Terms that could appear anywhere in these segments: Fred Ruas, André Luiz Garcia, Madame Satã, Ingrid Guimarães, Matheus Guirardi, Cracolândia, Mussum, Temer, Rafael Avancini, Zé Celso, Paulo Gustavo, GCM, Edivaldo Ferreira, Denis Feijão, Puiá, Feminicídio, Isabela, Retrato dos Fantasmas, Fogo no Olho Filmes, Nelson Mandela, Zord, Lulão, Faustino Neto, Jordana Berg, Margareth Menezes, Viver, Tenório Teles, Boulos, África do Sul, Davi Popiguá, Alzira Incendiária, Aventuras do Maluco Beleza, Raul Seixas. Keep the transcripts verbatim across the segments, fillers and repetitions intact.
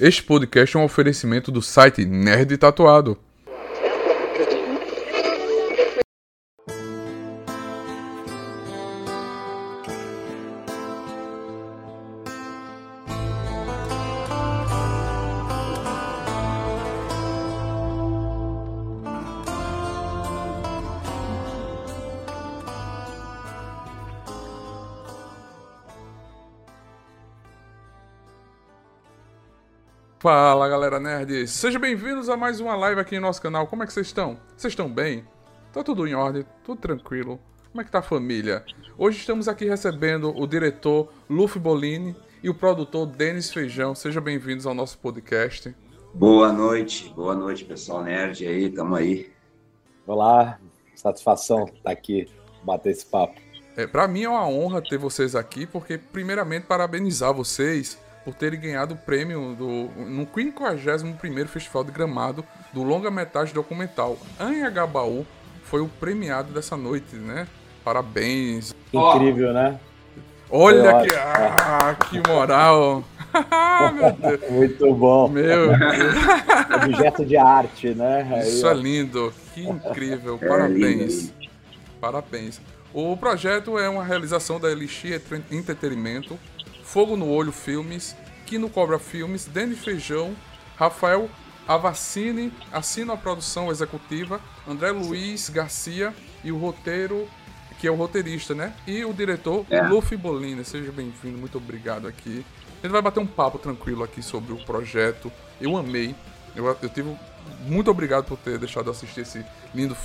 Este podcast é um oferecimento do site Nerd Tatuado. Fala galera nerd, sejam bem-vindos a mais uma live aqui em nosso canal. Como é que vocês estão? Vocês estão bem? Tá tudo em ordem? Tudo tranquilo? Como é que tá a família? Hoje estamos aqui recebendo o diretor Luffy Bolini e o produtor Denis Feijão. Sejam bem-vindos ao nosso podcast. Boa noite, boa noite pessoal nerd aí, tamo aí. Olá, satisfação estar aqui, bater esse papo. É, pra mim é uma honra ter vocês aqui, porque primeiramente parabenizar vocês por terem ganhado o prêmio do, no quinquagésimo primeiro Festival de Gramado do longa-metragem documental. Anhangabaú foi o premiado dessa noite, né? Parabéns. Incrível, oh, né? Olha que, ah, que moral. Meu Deus. Muito bom. Meu Deus. Objeto de arte, né? Isso é lindo. Que incrível. Parabéns. É Parabéns. O projeto é uma realização da Elixir Entretenimento, Fogo no Olho Filmes, Kino Cobra Filmes, Denis Feijão, Rafael Avancini assina a produção executiva, André Luiz Garcia e o roteiro, que é o roteirista, né? E o diretor é. Luffy Bolini. Seja bem-vindo, muito obrigado aqui. Ele vai bater um papo tranquilo aqui sobre o projeto. Eu amei. Eu, eu tive muito obrigado por ter deixado de assistir esse lindo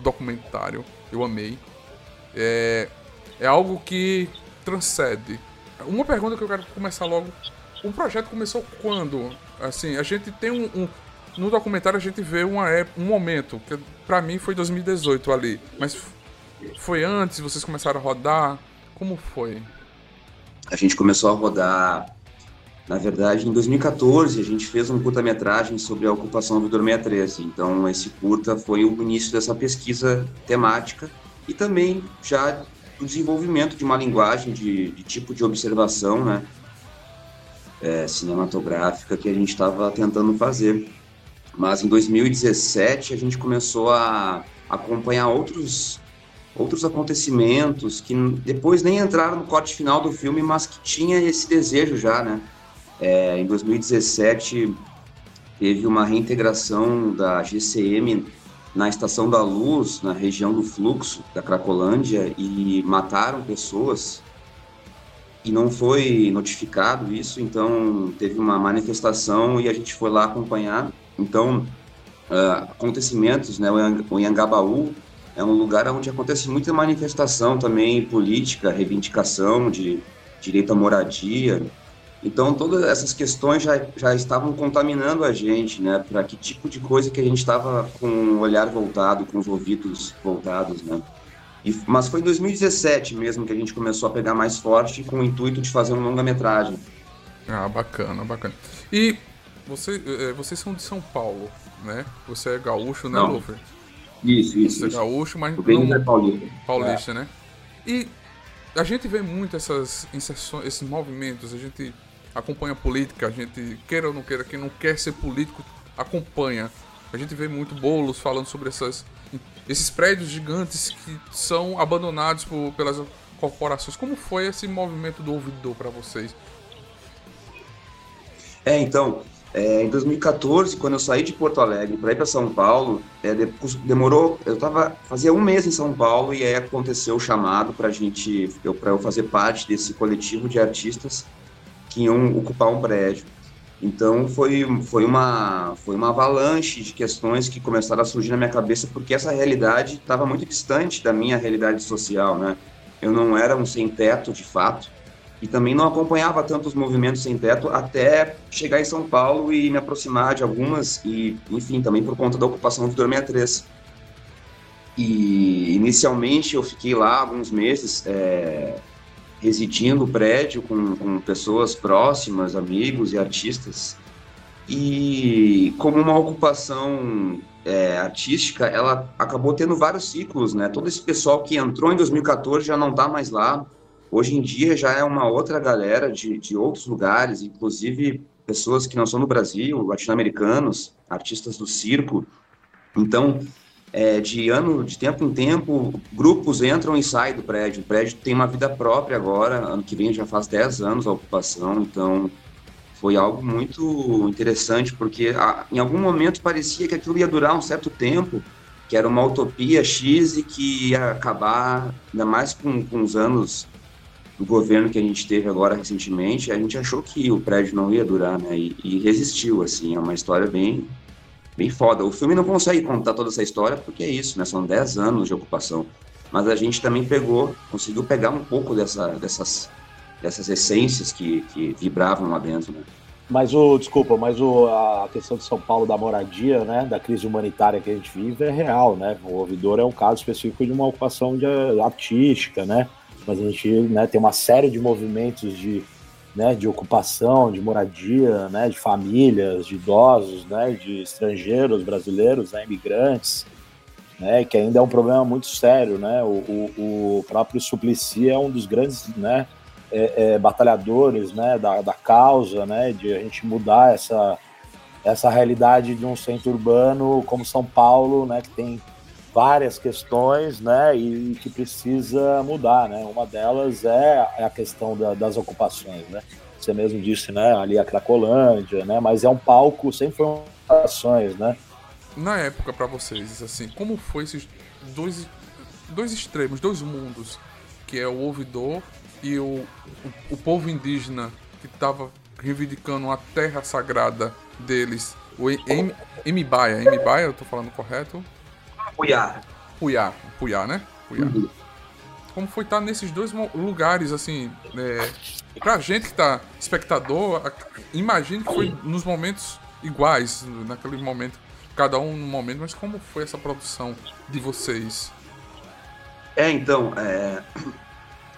documentário. Eu amei. É, é algo que transcende. Uma pergunta que eu quero começar logo. O projeto começou quando? Assim, a gente tem um... um no documentário a gente vê uma, um momento, que pra mim foi dois mil e dezoito ali. Mas foi antes, vocês começaram a rodar? Como foi? A gente começou a rodar, na verdade, em dois mil e quatorze. A gente fez um curta-metragem sobre a ocupação do Ouvidor sessenta e três. Então esse curta foi o início dessa pesquisa temática e também já... o desenvolvimento de uma linguagem de, de tipo de observação, né, é, cinematográfica que a gente estava tentando fazer. Mas em dois mil e dezessete a gente começou a acompanhar outros, outros acontecimentos que depois nem entraram no corte final do filme, mas que tinha esse desejo já, né. É, em dois mil e dezessete teve uma reintegração da G C M na Estação da Luz, na região do Fluxo, da Cracolândia, e mataram pessoas e não foi notificado isso, então teve uma manifestação e a gente foi lá acompanhar. Então, uh, acontecimentos, né? O Anhangabaú é um lugar onde acontece muita manifestação também política, reivindicação de direito à moradia. Então, todas essas questões já, já estavam contaminando a gente, né? Para que tipo de coisa que a gente estava com o olhar voltado, com os ouvidos voltados, né? E, mas foi em dois mil e dezessete mesmo que a gente começou a pegar mais forte com o intuito de fazer uma longa-metragem. Ah, bacana, bacana. E você, vocês são de São Paulo, né? Você é gaúcho, né, Luffy? Isso, isso. Você isso. é gaúcho, mas não... é paulista. Paulista, é. né? E a gente vê muito essas inserções, esses movimentos, a gente... acompanha política, a gente, queira ou não queira, quem não quer ser político, acompanha. A gente vê muito Boulos falando sobre essas, esses prédios gigantes que são abandonados por, pelas corporações. Como foi esse movimento do ouvidor para vocês? É, então, é, em dois mil e quatorze, quando eu saí de Porto Alegre para ir para São Paulo, é, demorou, eu tava, fazia um mês em São Paulo e aí aconteceu o chamado para gente, eu, pra eu fazer parte desse coletivo de artistas que iam ocupar um prédio. Então foi, foi, uma, foi uma avalanche de questões que começaram a surgir na minha cabeça, porque essa realidade estava muito distante da minha realidade social, né? Eu não era um sem-teto, de fato, e também não acompanhava tanto os movimentos sem-teto até chegar em São Paulo e me aproximar de algumas, e enfim, também por conta da ocupação do sessenta e três. E inicialmente eu fiquei lá alguns meses, é... residindo o prédio com, com pessoas próximas, amigos e artistas. E como uma ocupação é, artística, ela acabou tendo vários ciclos, né? Todo esse pessoal que entrou em dois mil e quatorze já não está mais lá. Hoje em dia já é uma outra galera de, de outros lugares, inclusive pessoas que não são do Brasil, latino-americanos, artistas do circo. Então, é, de ano, de tempo em tempo, grupos entram e saem do prédio. O prédio tem uma vida própria agora, ano que vem já faz dez anos a ocupação, então foi algo muito interessante, porque a, em algum momento parecia que aquilo ia durar um certo tempo, que era uma utopia X e que ia acabar, ainda mais com, com os anos do governo que a gente teve agora recentemente, a gente achou que o prédio não ia durar, né? E, e resistiu, assim, é uma história bem, bem foda. O filme não consegue contar toda essa história, porque é isso, né? São dez anos de ocupação. Mas a gente também pegou, conseguiu pegar um pouco dessa, dessas, dessas essências que, que vibravam lá dentro, né? Mas o, desculpa, mas o, a questão de São Paulo da moradia, né, da crise humanitária que a gente vive é real, né? O Ouvidor é um caso específico de uma ocupação de, artística, né? Mas a gente, né, tem uma série de movimentos de, né, de ocupação, de moradia, né, de famílias, de idosos, né, de estrangeiros, brasileiros, né, imigrantes, né, que ainda é um problema muito sério, né? O, o, o próprio Suplicy é um dos grandes, né, é, é, batalhadores, né, da, da causa, né, de a gente mudar essa, essa realidade de um centro urbano como São Paulo, né, que tem várias questões, né, e que precisa mudar, né? Uma delas é a questão da, das ocupações, né? Você mesmo disse, né, ali a Cracolândia, né? Mas é um palco, sempre foram ocupações, né? Na época, para vocês, assim, como foi esses dois, dois extremos, dois mundos, que é o ouvidor e o, o, o povo indígena que estava reivindicando a terra sagrada deles, o Embaia, Embaia, eu tô falando correto? Puiá. Puiá, Puiá, né? Puiá. Uhum. Como foi estar nesses dois lugares, assim, é, pra gente que tá espectador, imagine que foi nos momentos iguais, naquele momento, cada um no momento, mas como foi essa produção de vocês? É, então, é,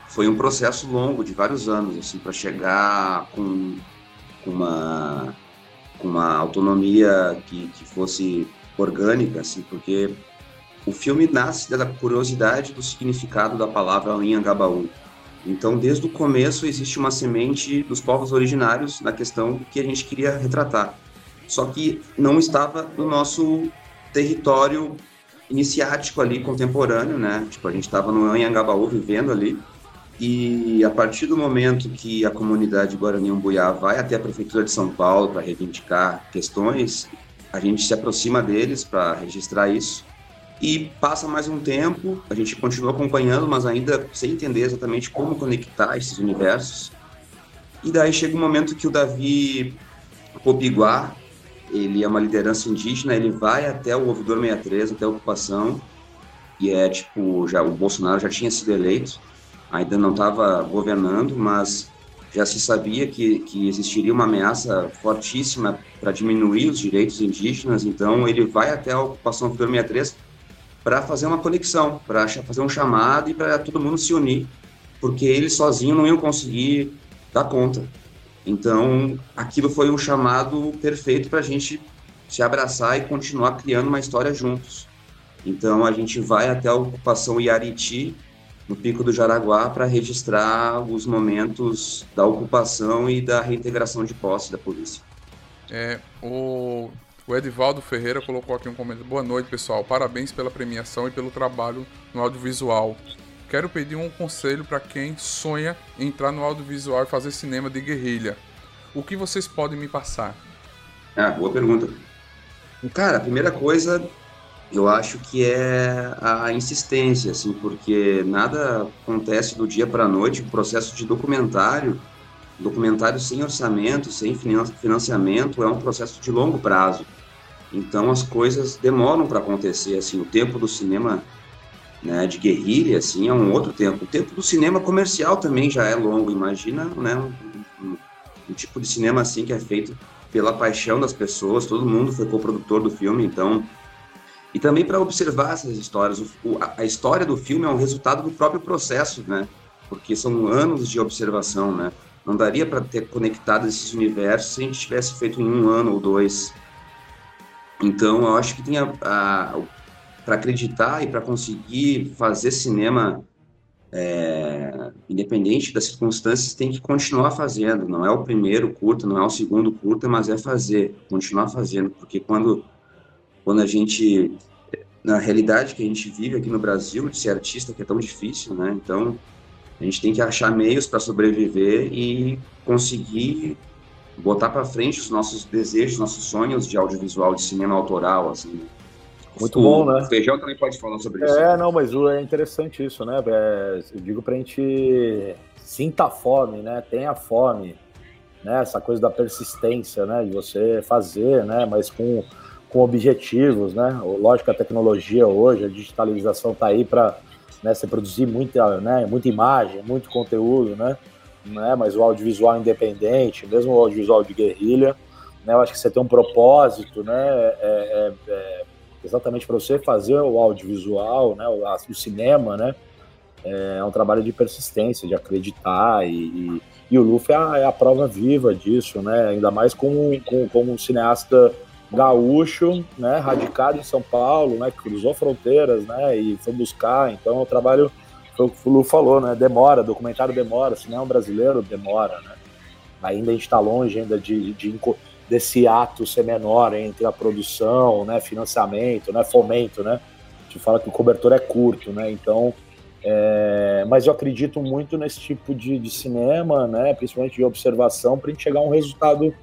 foi um processo longo, de vários anos, assim, pra chegar com, com, uma, com uma autonomia que, que fosse orgânica, assim, porque o filme nasce da curiosidade do significado da palavra Anhangabaú. Então, desde o começo, existe uma semente dos povos originários na questão que a gente queria retratar. Só que não estava no nosso território iniciático ali, contemporâneo, né? Tipo, a gente estava no Anhangabaú vivendo ali. E a partir do momento que a comunidade Guarani Umbuiá vai até a Prefeitura de São Paulo para reivindicar questões, a gente se aproxima deles para registrar isso e passa mais um tempo, a gente continua acompanhando, mas ainda sem entender exatamente como conectar esses universos. E daí chega um momento que o Davi Popiguá, ele é uma liderança indígena, ele vai até o Ouvidor sessenta e três, até a ocupação, e é tipo, já, o Bolsonaro já tinha sido eleito, ainda não estava governando, mas já se sabia que, que existiria uma ameaça fortíssima para diminuir os direitos indígenas, então ele vai até a ocupação do sessenta e três para fazer uma conexão, para fazer um chamado e para todo mundo se unir, porque eles sozinhos não iam conseguir dar conta. Então, aquilo foi um chamado perfeito para a gente se abraçar e continuar criando uma história juntos. Então, a gente vai até a ocupação Iariti, no Pico do Jaraguá, para registrar os momentos da ocupação e da reintegração de posse da polícia. É, o, o Edivaldo Ferreira colocou aqui um comentário. Boa noite, pessoal. Parabéns pela premiação e pelo trabalho no audiovisual. Quero pedir um conselho para quem sonha entrar no audiovisual e fazer cinema de guerrilha. O que vocês podem me passar? Ah, boa pergunta. Cara, a primeira coisa, eu acho que é a insistência, assim, porque nada acontece do dia para a noite. O processo de documentário, documentário sem orçamento, sem financiamento, é um processo de longo prazo. Então as coisas demoram para acontecer, assim, o tempo do cinema, né, de guerrilha, assim, é um outro tempo. O tempo do cinema comercial também já é longo, imagina, né, um, um, um tipo de cinema assim que é feito pela paixão das pessoas, todo mundo foi coprodutor do filme, então... E também para observar essas histórias. O, a, a história do filme é um resultado do próprio processo, né? Porque são anos de observação, né? Não daria para ter conectado esses universos se a gente tivesse feito em um ano ou dois. Então, eu acho que tem a, a, para acreditar e para conseguir fazer cinema é, independente das circunstâncias, tem que continuar fazendo. Não é o primeiro curta, não é o segundo curta, mas é fazer, continuar fazendo, porque quando, quando a gente, na realidade que a gente vive aqui no Brasil, de ser artista, que é tão difícil, né? Então, a gente tem que achar meios para sobreviver e conseguir botar para frente os nossos desejos, nossos sonhos de audiovisual, de cinema autoral, assim. Muito o bom, né? O Feijão também pode falar sobre é, isso. É, não, mas é interessante isso, né? É, eu digo pra gente sinta a fome, né? Tenha fome, né? Essa coisa da persistência, né? De você fazer, né? Mas com, com objetivos, né? Lógico, a tecnologia hoje, a digitalização tá aí pra, né, você produzir muita, né, muita imagem, muito conteúdo, né? Né? Mas o audiovisual independente, mesmo o audiovisual de guerrilha, né? Eu acho que você tem um propósito, né? É... é, é exatamente para você fazer o audiovisual, né, o, o cinema, né, é um trabalho de persistência, de acreditar, e, e, e o Luffy é a, é a prova viva disso, né, ainda mais como, como, como um cineasta gaúcho, né, radicado em São Paulo, né, que cruzou fronteiras, né, e foi buscar. Então o trabalho, o que o Luffy falou, né, demora, documentário demora, cinema brasileiro demora, né, ainda a gente está longe ainda de, de, de desse ato ser menor entre a produção, né, financiamento, né, fomento, né, a gente fala que o cobertor é curto, né, então, é... mas eu acredito muito nesse tipo de, de cinema, né, principalmente de observação, para a gente chegar a um resultado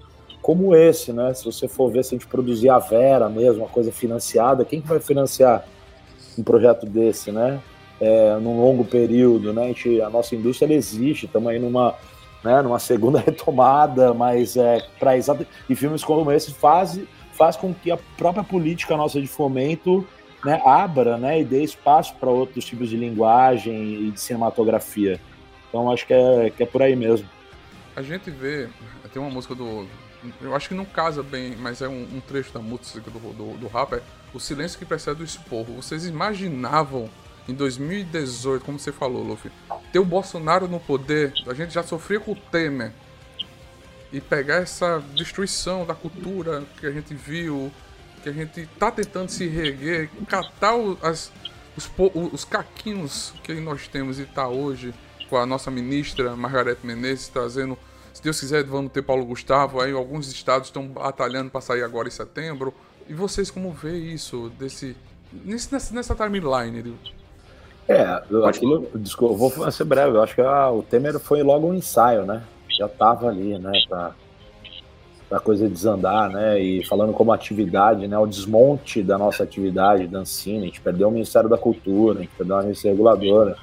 como esse, né, se você for ver, se a gente produzir a Vera mesmo, uma coisa financiada, quem que vai financiar um projeto desse, né, é, num longo período, né, a, gente, a nossa indústria, ela existe, estamos aí numa... né, numa segunda retomada, mas é para exato. E filmes como esse faz, faz com que a própria política nossa de fomento, né, abra, né, e dê espaço para outros tipos de linguagem e de cinematografia. Então acho que é, que é por aí mesmo. A gente vê, tem uma música do... eu acho que não casa bem, mas é um, um trecho da música do, do, do rapper, o silêncio que precede o esporro. Vocês imaginavam em dois mil e dezoito, como você falou, Luffy, ter o Bolsonaro no poder? A gente já sofria com o Temer, e pegar essa destruição da cultura que a gente viu, que a gente tá tentando se reerguer, catar as, os, os caquinhos que nós temos, e tá hoje com a nossa ministra Margareth Menezes trazendo, se Deus quiser vamos ter Paulo Gustavo, aí alguns estados estão batalhando para sair agora em setembro. E vocês como vê isso desse, nesse, nessa timeline de... É, eu, aquilo, desculpa, vou ser breve. Eu acho que ah, o Temer foi logo um ensaio, né? Já estava ali, né? Pra, pra coisa desandar, né? E falando como atividade, né? O desmonte da nossa atividade da Ancine. A gente perdeu o Ministério da Cultura, a gente perdeu a agência reguladora,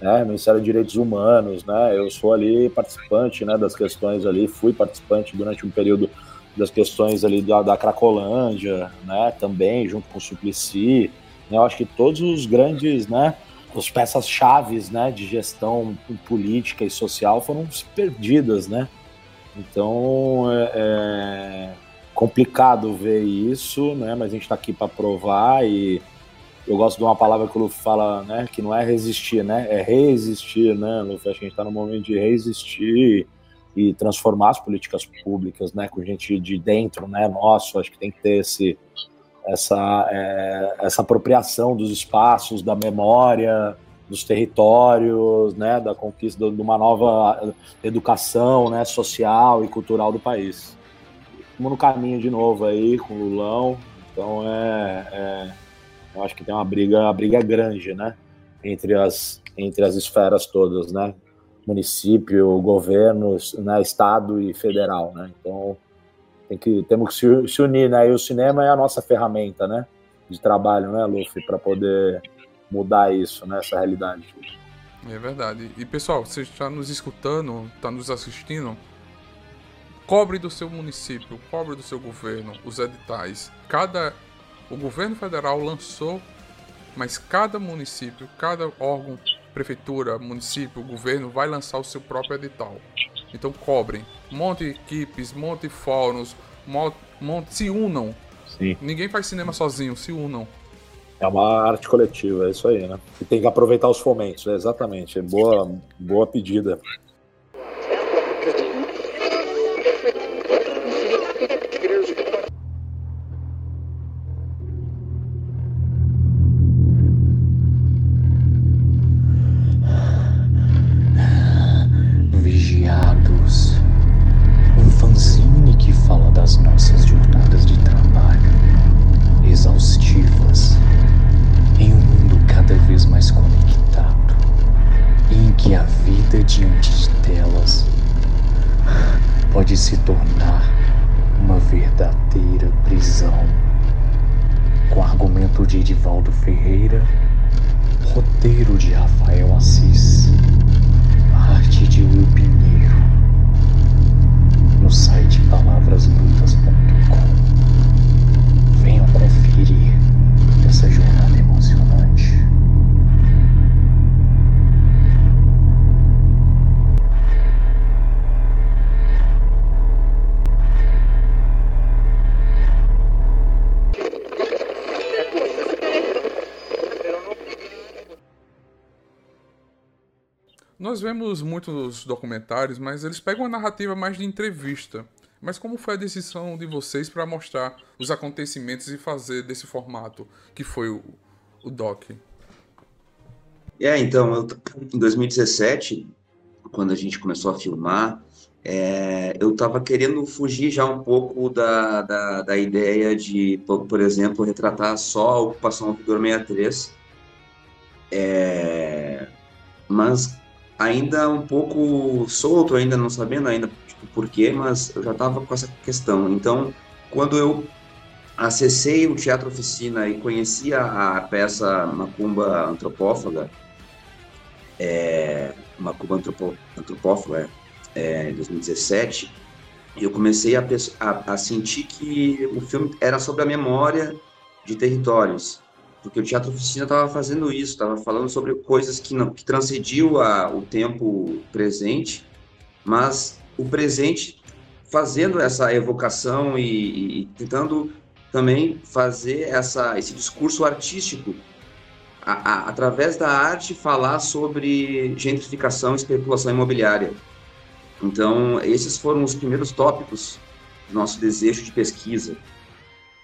né? O Ministério de Direitos Humanos, né? Eu sou ali participante, né? Das questões ali, fui participante durante um período das questões ali da, da Cracolândia, né? Também, junto com o Suplicy. Eu acho que todos os grandes, né? As peças-chaves, né, de gestão política e social foram perdidas, né? Então é, é complicado ver isso, né? Mas a gente está aqui para provar, e eu gosto de uma palavra que o Luffy fala, né? Que não é resistir, né? É reexistir, né, Luffy? Acho que a gente está no momento de reexistir e transformar as políticas públicas, né? Com gente de dentro, né? Nosso, acho que tem que ter esse... Essa, é, essa apropriação dos espaços, da memória, dos territórios, né, da conquista de uma nova educação, né, social e cultural do país. Estamos no caminho de novo aí com o Lulão, então é, é, eu acho que tem uma briga, uma briga grande, né, entre as, entre as esferas todas, né, município, governo, né, estado e federal, né, então... Tem que, temos que se unir, né? E o cinema é a nossa ferramenta, né? De trabalho, né, Luffy? Para poder mudar isso, né? Essa realidade. É verdade. E, pessoal, você está nos escutando, está nos assistindo, cobre do seu município, cobre do seu governo os editais. Cada... O governo federal lançou, mas cada município, cada órgão, prefeitura, município, governo, vai lançar o seu próprio edital. Então cobrem, monte equipes, monte fóruns, monte, se unam. Sim. Ninguém faz cinema sozinho, se unam. É uma arte coletiva, é isso aí, né? E tem que aproveitar os fomentos, é exatamente. Boa, boa pedida. viver diante de telas pode se tornar uma verdadeira prisão. Com argumento de Edivaldo Ferreira, roteiro de Rafael Assis, arte de Will Pinheiro, no site palavras brutas ponto com. Venham conferir essa jornada emocionante. Nós vemos muitos documentários, mas eles pegam uma narrativa mais de entrevista. Mas como foi a decisão de vocês para mostrar os acontecimentos e fazer desse formato que foi o, o D O C? É, então, eu, em dois mil e dezessete, quando a gente começou a filmar, é, eu estava querendo fugir já um pouco da, da, da ideia de, por, por exemplo, retratar só a ocupação Ouvidor sessenta e três. É, mas... ainda um pouco solto, ainda não sabendo ainda tipo, por quê, mas eu já estava com essa questão. Então, quando eu acessei o Teatro Oficina e conheci a, a peça Macumba Antropófaga, é, Macumba Antropo, Antropófaga, é, em dois mil e dezessete, eu comecei a, a, a sentir que o filme era sobre a memória de territórios. Porque o Teatro Oficina estava fazendo isso, estava falando sobre coisas que, não, que transcendiam a, o tempo presente, mas o presente fazendo essa evocação e, e tentando também fazer essa, esse discurso artístico, a, a, através da arte, falar sobre gentrificação e especulação imobiliária. Então, esses foram os primeiros tópicos do nosso desejo de pesquisa.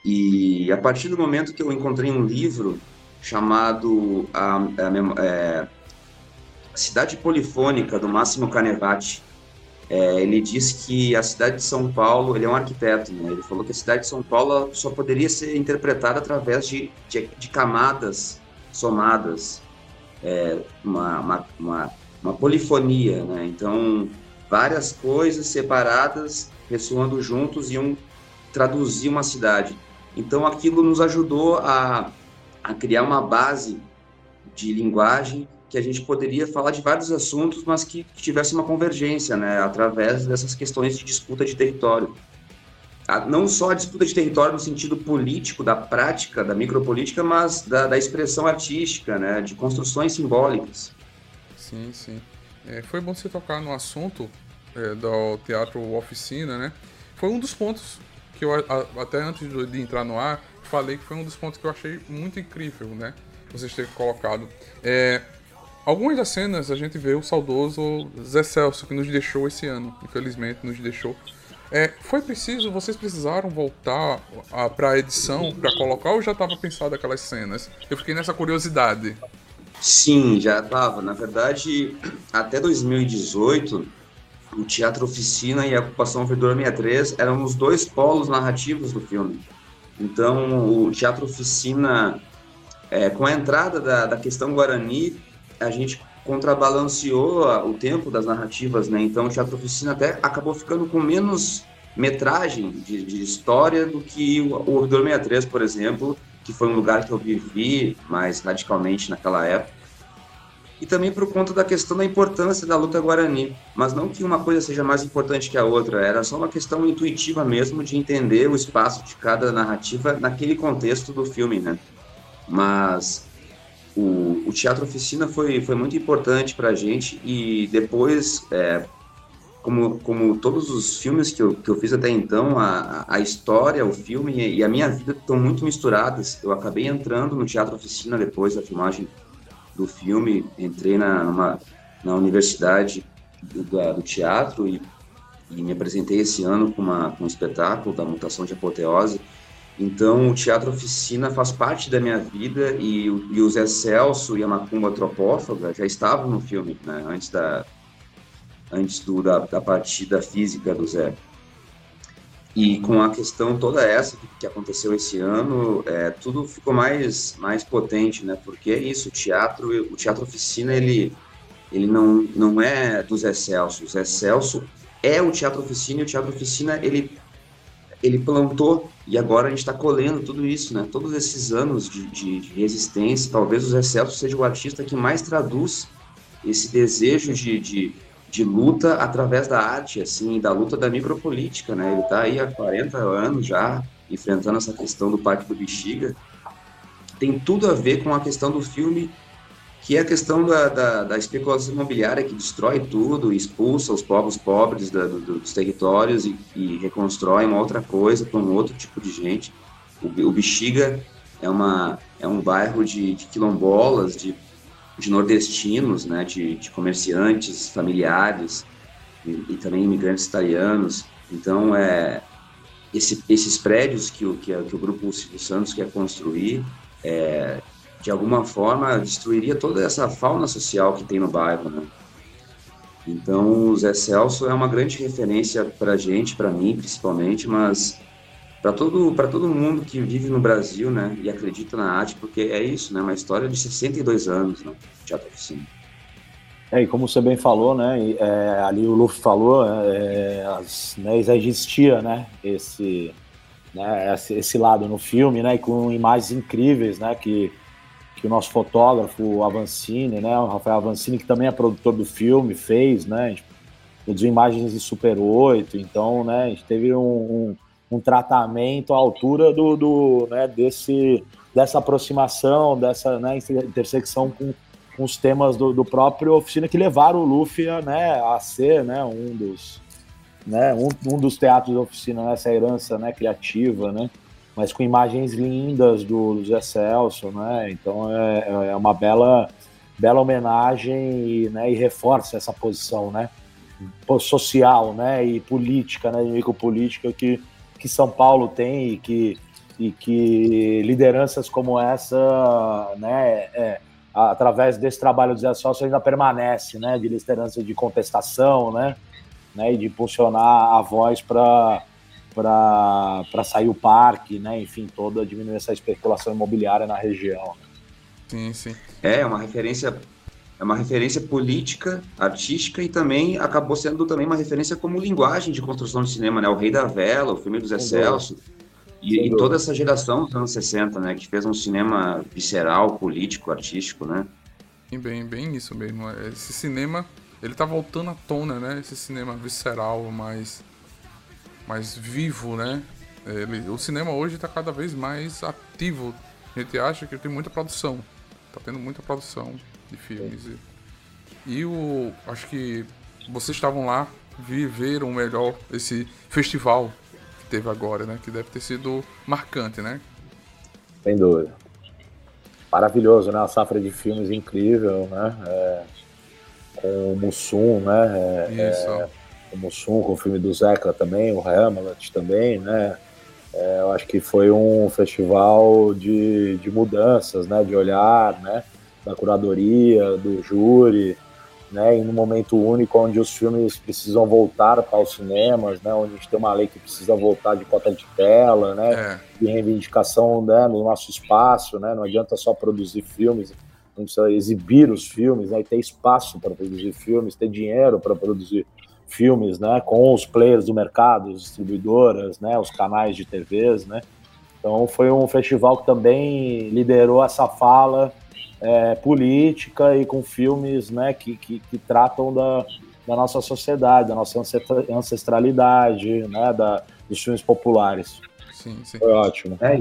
E a partir do momento que eu encontrei um livro chamado a, a, é, Cidade Polifônica, do Máximo Carnevati, é, ele disse que a cidade de São Paulo, ele é um arquiteto, né? Ele falou que a cidade de São Paulo só poderia ser interpretada através de, de, de camadas somadas, é, uma, uma, uma, uma polifonia, né? Então, várias coisas separadas, ressoando juntos e um traduzir uma cidade. Então, aquilo nos ajudou a, a criar uma base de linguagem que a gente poderia falar de vários assuntos, mas que, que tivesse uma convergência, né, através dessas questões de disputa de território. A, não só a disputa de território no sentido político, da prática, da micropolítica, mas da, da expressão artística, né, de construções simbólicas. Sim, sim. É, foi bom você tocar no assunto é, do Teatro Oficina, né? Foi um dos pontos... que eu até antes de entrar no ar, falei que foi um dos pontos que eu achei muito incrível, né? Vocês terem colocado. É, algumas das cenas a gente vê o saudoso Zé Celso, que nos deixou esse ano, infelizmente nos deixou. É, foi preciso, vocês precisaram voltar para a edição, para colocar, ou já estava pensado aquelas cenas? Eu fiquei nessa curiosidade. Sim, já estava. Na verdade, até dois mil e dezoito... o Teatro Oficina e a ocupação Ouvidor sessenta e três eram os dois polos narrativos do filme. Então, o Teatro Oficina, é, com a entrada da, da questão Guarani, a gente contrabalanceou o tempo das narrativas, né? Então, o Teatro Oficina até acabou ficando com menos metragem de, de história do que o Ouvidor sessenta e três, por exemplo, que foi um lugar que eu vivi mais radicalmente naquela época. E também por conta da questão da importância da luta Guarani. Mas não que uma coisa seja mais importante que a outra, era só uma questão intuitiva mesmo de entender o espaço de cada narrativa naquele contexto do filme, né? Mas o, o Teatro Oficina foi, foi muito importante pra gente e depois, é, como, como todos os filmes que eu, que eu fiz até então, a, a história, o filme e a minha vida estão muito misturadas. Eu acabei entrando no Teatro Oficina depois da filmagem do filme, entrei na, numa, na universidade do, do teatro e, e me apresentei esse ano com, uma, com um espetáculo da mutação de apoteose. Então, o Teatro Oficina faz parte da minha vida e, e o Zé Celso e a Macumba Antropófaga já estavam no filme, né, antes, da, antes do, da, da partida física do Zé. E com a questão toda essa que aconteceu esse ano, é, tudo ficou mais, mais potente, né? Porque é isso, o teatro, o Teatro Oficina, ele, ele não, não é do Zé Celso. O Zé Celso é o Teatro Oficina, e o Teatro Oficina ele, ele plantou, e agora a gente está colhendo tudo isso, né? Todos esses anos de, de, de resistência, talvez o Zé Celso seja o artista que mais traduz esse desejo de, de, de luta através da arte, assim, da luta da micropolítica, né? Ele está aí há quarenta anos já, enfrentando essa questão do Parque do Bexiga. Tem tudo a ver com a questão do filme, que é a questão da, da, da especulação imobiliária que destrói tudo, expulsa os povos pobres da, do, dos territórios e, e reconstrói uma outra coisa para um outro tipo de gente. O, o Bexiga é, uma, é um bairro de, de quilombolas, de, de nordestinos, né, de, de comerciantes, familiares e, e também imigrantes italianos. Então, é, esse, esses prédios que o, que, que o Grupo Silvio Santos quer construir, é, de alguma forma, destruiria toda essa fauna social que tem no bairro, né? Então, o Zé Celso é uma grande referência para a gente, para mim, principalmente, mas para todo, para todo mundo que vive no Brasil, né, e acredita na arte, porque é isso, né, uma história de sessenta e dois anos, né, Teatro Oficina. É, e como você bem falou, né, é, ali o Luffy falou, é, as, né, existia, né, esse, né, esse, esse lado no filme, né, e com imagens incríveis, né, que que o nosso fotógrafo Avancini, né, o Rafael Avancini, que também é produtor do filme, fez, né, a gente produziu imagens de Super oito, então, né, a gente teve um, um, um tratamento à altura do, do, né, desse, dessa aproximação, dessa, né, intersecção com, com os temas do, do próprio Oficina, que levaram o Luffy, né, a ser, né, um dos, né, um, um dos teatros da Oficina, né, essa herança, né, criativa, né, mas com imagens lindas do Zé Celso, né? Então é, é uma bela, bela homenagem e, né, e reforça essa posição, né, social, né, e política, né, e micropolítica que, que São Paulo tem e que, e que lideranças como essa, né, é, através desse trabalho do Zé Celso ainda permanece, né, de liderança de contestação, né, né, e de impulsionar a voz para... para sair o parque, né? Enfim, toda diminuir essa especulação imobiliária na região. Sim, sim. É uma referência, é uma referência política, artística e também acabou sendo também uma referência como linguagem de construção de cinema, né? O Rei da Vela, o filme do Zé Celso e, e toda essa geração dos anos sessenta, né? Que fez um cinema visceral, político, artístico, né? Bem, bem isso mesmo. Esse cinema, ele tá voltando à tona, né? Esse cinema visceral, mas mais vivo, né? Ele, o cinema hoje está cada vez mais ativo. A gente acha que tem muita produção. Tá tendo muita produção de filmes. E, e o, acho que vocês estavam lá, viveram melhor esse festival que teve agora, né? Que deve ter sido marcante, né? Sem dúvida. Maravilhoso, né? A safra de filmes incrível, né? É, com o Mussum, né? É, Isso, é... o Mussum, com o filme do Zeca também, o Hamlet também, né? É, eu acho que foi um festival de, de mudanças, né? De olhar, né? Da curadoria, do júri, né? E num momento único onde os filmes precisam voltar para os cinemas, né? Onde a gente tem uma lei que precisa voltar de cota de tela, né? É. De reivindicação, né? No nosso espaço, né? Não adianta só produzir filmes, não precisa exibir os filmes, né? E ter espaço para produzir filmes, ter dinheiro para produzir filmes, né, com os players do mercado, as distribuidoras, né, os canais de T Vs, né, então foi um festival que também liderou essa fala é, política e com filmes, né, que, que, que tratam da, da nossa sociedade, da nossa ancestralidade, né, da, dos filmes populares. Sim, sim. Foi ótimo. É,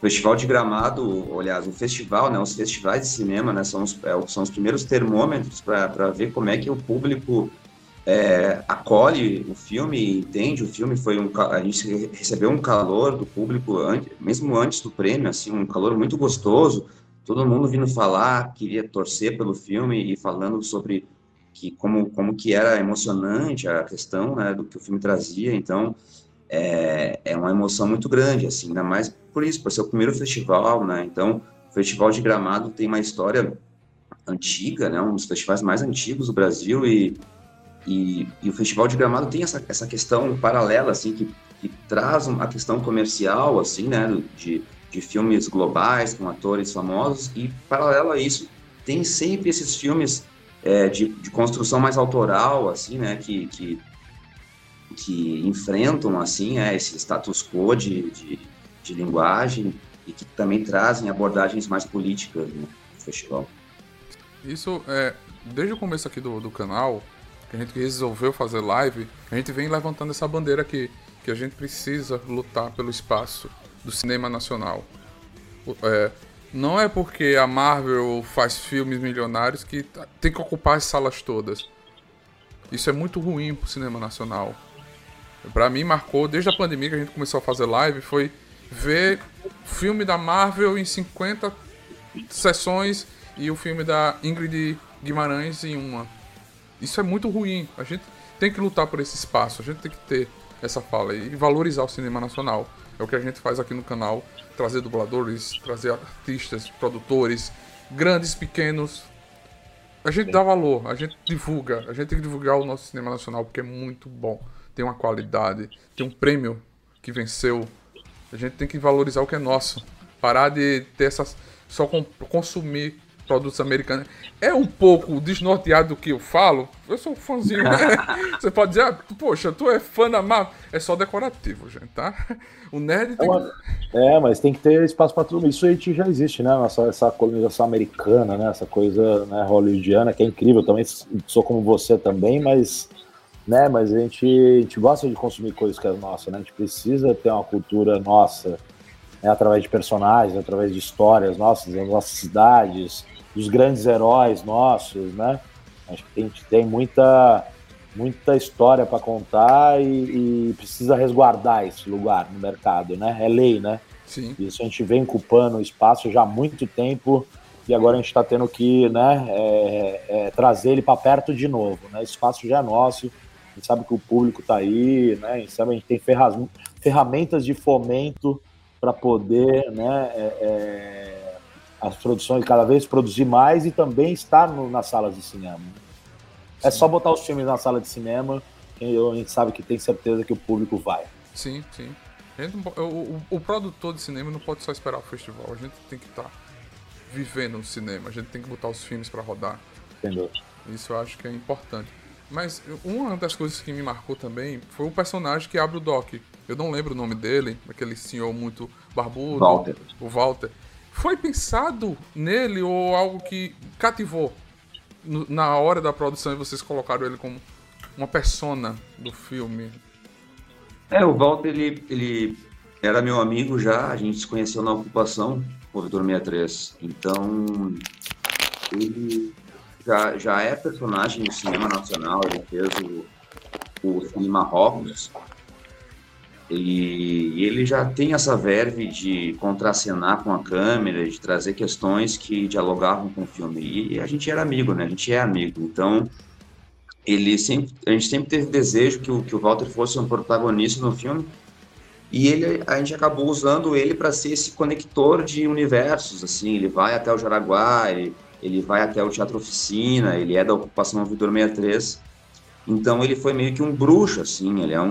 Festival de Gramado, aliás, o festival, né, os festivais de cinema, né, são os, são os primeiros termômetros para ver como é que o público É, acolhe o filme, entende o filme. Foi um, a gente recebeu um calor do público, antes, mesmo antes do prêmio, assim, um calor muito gostoso, todo mundo vindo falar, queria torcer pelo filme e falando sobre que, como, como que era emocionante a questão, né, do que o filme trazia. Então, é, é uma emoção muito grande, assim, ainda mais por isso, por ser o primeiro festival, né? Então, o Festival de Gramado tem uma história antiga, né, um dos festivais mais antigos do Brasil e E, e o Festival de Gramado tem essa, essa questão paralela, assim, que, que traz uma questão comercial, assim, né, de, de filmes globais com atores famosos, e paralelo a isso, tem sempre esses filmes é, de, de construção mais autoral, assim, né, que, que, que enfrentam, assim, é, esse status quo de, de, de linguagem e que também trazem abordagens mais políticas, né, do festival. Isso, é, desde o começo aqui do, do canal, que a gente resolveu fazer live, a gente vem levantando essa bandeira aqui, que a gente precisa lutar pelo espaço do cinema nacional. É, não é porque a Marvel faz filmes milionários que tem que ocupar as salas todas. Isso é muito ruim pro cinema nacional. Pra mim, marcou, desde a pandemia que a gente começou a fazer live, foi ver filme da Marvel em cinquenta sessões e o filme da Ingrid Guimarães em uma. Isso é muito ruim. A gente tem que lutar por esse espaço, a gente tem que ter essa fala e valorizar o cinema nacional. É o que a gente faz aqui no canal, trazer dubladores, trazer artistas, produtores, grandes, pequenos. A gente dá valor, a gente divulga, a gente tem que divulgar o nosso cinema nacional porque é muito bom, tem uma qualidade, tem um prêmio que venceu. A gente tem que valorizar o que é nosso, parar de ter essas, só consumir produtos americanos. É um pouco desnorteado do que eu falo, eu sou um fãzinho, né? Você pode dizer, ah, poxa, tu é fã da Marvel. É só decorativo, gente, tá? O nerd tem que... É, mas tem que ter espaço para tudo. Isso aí já existe, né? Nossa, essa colonização americana, né? Essa coisa, né, hollywoodiana, que é incrível. Eu também sou como você também, mas, né? Mas a gente, a gente gosta de consumir coisas que é nossa, né? A gente precisa ter uma cultura nossa, né? Através de personagens, através de histórias nossas, das nossas cidades, dos grandes heróis nossos, né? Acho que a gente tem muita, muita história para contar e, e precisa resguardar esse lugar no mercado, né? É lei, né? Sim. Isso a gente vem ocupando o espaço já há muito tempo e agora a gente está tendo que, né, é, é, trazer ele para perto de novo, né? Esse espaço já é nosso, a gente sabe que o público está aí, né? A gente sabe que a gente tem ferra- ferramentas de fomento para poder, né, é, é, as produções cada vez produzir mais e também estar no, nas salas de cinema. Sim. É só botar os filmes na sala de cinema e a gente sabe que tem certeza que o público vai. Sim, sim. Gente, o, o, o produtor de cinema não pode só esperar o festival, a gente tem que estar tá vivendo o cinema, a gente tem que botar os filmes para rodar. Entendeu? Isso eu acho que é importante. Mas uma das coisas que me marcou também foi o personagem que abre o D O C. Eu não lembro o nome dele, aquele senhor muito barbudo. Walter. O Walter. Foi pensado nele ou algo que cativou na hora da produção e vocês colocaram ele como uma persona do filme? É, o Walter, ele, ele era meu amigo já, a gente se conheceu na ocupação, Ouvidor sessenta e três, então ele já, já é personagem do cinema nacional, ele fez o, o filme Marrocos, e ele já tem essa verve de contracenar com a câmera, de trazer questões que dialogavam com o filme. E a gente era amigo, né? A gente é amigo. Então, ele sempre, a gente sempre teve desejo que o, que o Walter fosse um protagonista no filme. E ele, a gente acabou usando ele para ser esse conector de universos. Assim, ele vai até o Jaraguá, ele, ele vai até o Teatro Oficina, ele é da ocupação Ouvidor sessenta e três. Então ele foi meio que um bruxo, assim, ele é um,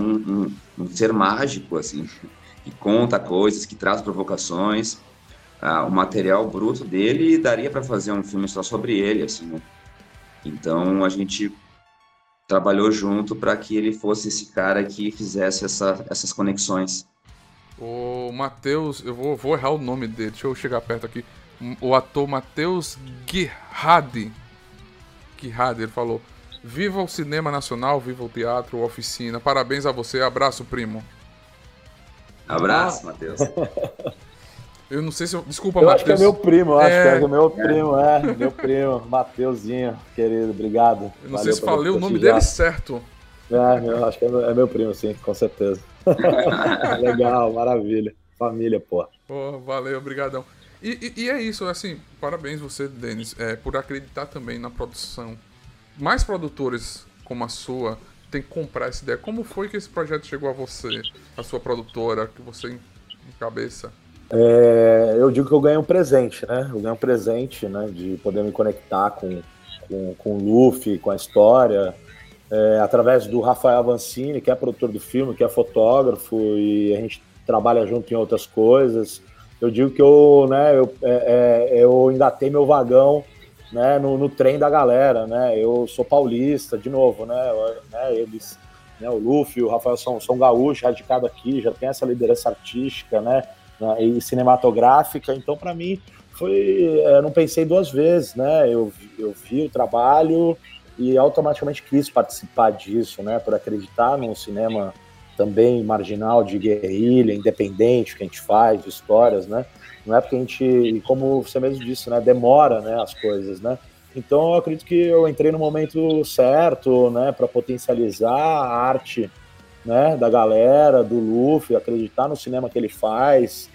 um, um ser mágico, assim, que conta coisas, que traz provocações. Ah, o material bruto dele daria para fazer um filme só sobre ele, assim, né? Então a gente trabalhou junto para que ele fosse esse cara que fizesse essa, essas conexões. O Matheus, eu vou, vou errar o nome dele, deixa eu chegar perto aqui. O ator Matheus Guirardi, Guirardi, ele falou: viva o cinema nacional, viva o teatro, a oficina. Parabéns a você, abraço, primo. Abraço, Matheus. Eu não sei se eu... Desculpa, Matheus. Eu acho que é meu primo, eu é... acho que é meu primo, é. Meu primo, Mateuzinho, querido, obrigado. Eu não Valeu sei se falei o nome dele certo. É, eu acho que é meu primo, sim, com certeza. Legal, maravilha. Família, pô. Pô, valeu, obrigadão. E, e, e é isso, assim, parabéns você, Denis, é, por acreditar também na produção. Mais produtores como a sua tem que comprar essa ideia. Como foi que esse projeto chegou a você, a sua produtora, que você encabeça? É, eu digo que eu ganhei um presente, né? Eu ganhei um presente, né? De poder me conectar com, com, com o Luffy, com a história, é, através do Rafael Avancini, que é produtor do filme, que é fotógrafo, e a gente trabalha junto em outras coisas. Eu digo que eu, né, eu, é, é, eu engatei meu vagão né, no, no trem da galera, né? Eu sou paulista, de novo, né? Eu, né eles, né, o Luffy e o Rafael são, são gaúchos, radicados aqui, já tem essa liderança artística, né? E cinematográfica. Então, para mim, foi, eu não pensei duas vezes, né? Eu, eu vi o trabalho e automaticamente quis participar disso, né? Por acreditar num cinema também marginal, de guerrilha, independente, que a gente faz, histórias, né? Não é porque a gente, como você mesmo disse, né? Demora, né? As coisas, né? Então, eu acredito que eu entrei no momento certo, né? Para potencializar a arte, né? Da galera, do Luffy, acreditar no cinema que ele faz,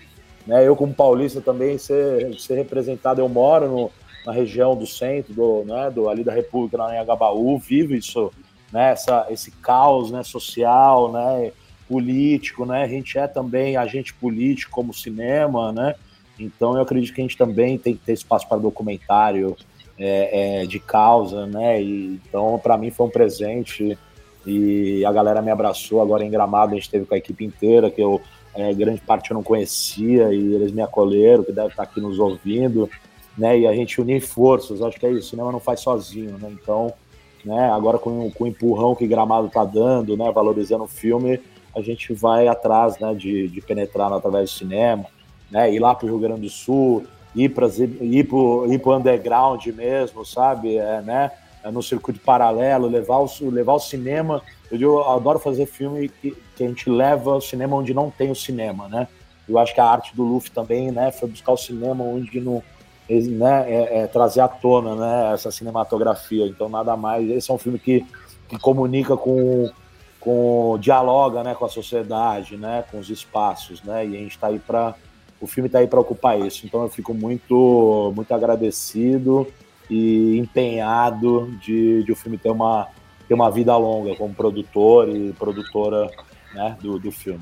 né? Eu, como paulista, também ser, ser representado. Eu moro no, na região do centro, do, né? do, ali da República, na Anhangabaú, vivo isso, né? Essa, esse caos, né? Social, né? Político, né? A gente é também agente político como cinema, né? Então eu acredito que a gente também tem que ter espaço para documentário é, é, de causa, né? E, então, para mim, foi um presente. E a galera me abraçou. Agora em Gramado a gente esteve com a equipe inteira, que eu, é, grande parte eu não conhecia, e eles me acolheram, que deve estar aqui nos ouvindo, né? E a gente unir forças, acho que é isso, o cinema não faz sozinho, né? Então, né, agora com, com o empurrão que Gramado está dando, né, valorizando o filme, a gente vai atrás, né, de, de penetrar através do cinema, né? Ir lá para o Rio Grande do Sul, ir para ir para o underground mesmo, sabe? É, né? No circuito paralelo, levar o, levar o cinema. Eu, eu adoro fazer filme que, que a gente leva o cinema onde não tem o cinema, né? Eu acho que a arte do Luffy também, né, foi buscar o cinema onde não, né, é, é, trazer à tona, né, essa cinematografia. Então, nada mais. Esse é um filme que, que comunica com, com dialoga, né, com a sociedade, né, com os espaços, né? E a gente tá aí para o filme tá aí para ocupar isso. Então, eu fico muito, muito agradecido e empenhado de, de o filme ter uma, ter uma vida longa como produtor e produtora, né, do, do filme.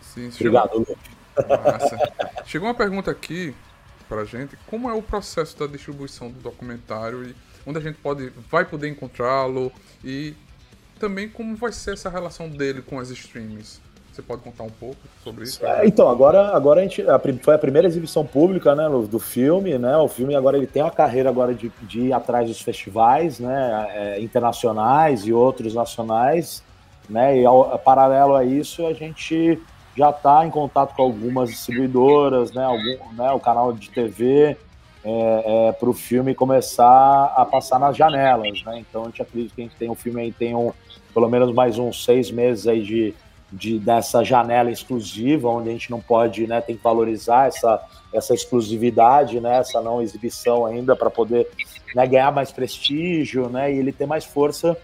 Sim, obrigado. Chegou... chegou uma pergunta aqui pra gente: como é o processo da distribuição do documentário e onde a gente pode, vai poder encontrá-lo, e também como vai ser essa relação dele com as streams? Você pode contar um pouco sobre isso? É, então, agora, agora a gente, a, foi a primeira exibição pública, né, do filme, né? O filme agora ele tem uma carreira agora de, de ir atrás dos festivais, né, é, internacionais e outros nacionais, né? E ao, a, paralelo a isso, a gente já está em contato com algumas distribuidoras, né, algum, né, o canal de T V, é, é, para o filme começar a passar nas janelas, né? Então a gente acredita que a gente tem um filme aí, tem um, pelo menos mais uns seis meses aí de De, dessa janela exclusiva, onde a gente não pode, né, tem que valorizar essa, essa exclusividade, né, essa não exibição ainda, para poder, né, ganhar mais prestígio, né, e ele ter mais força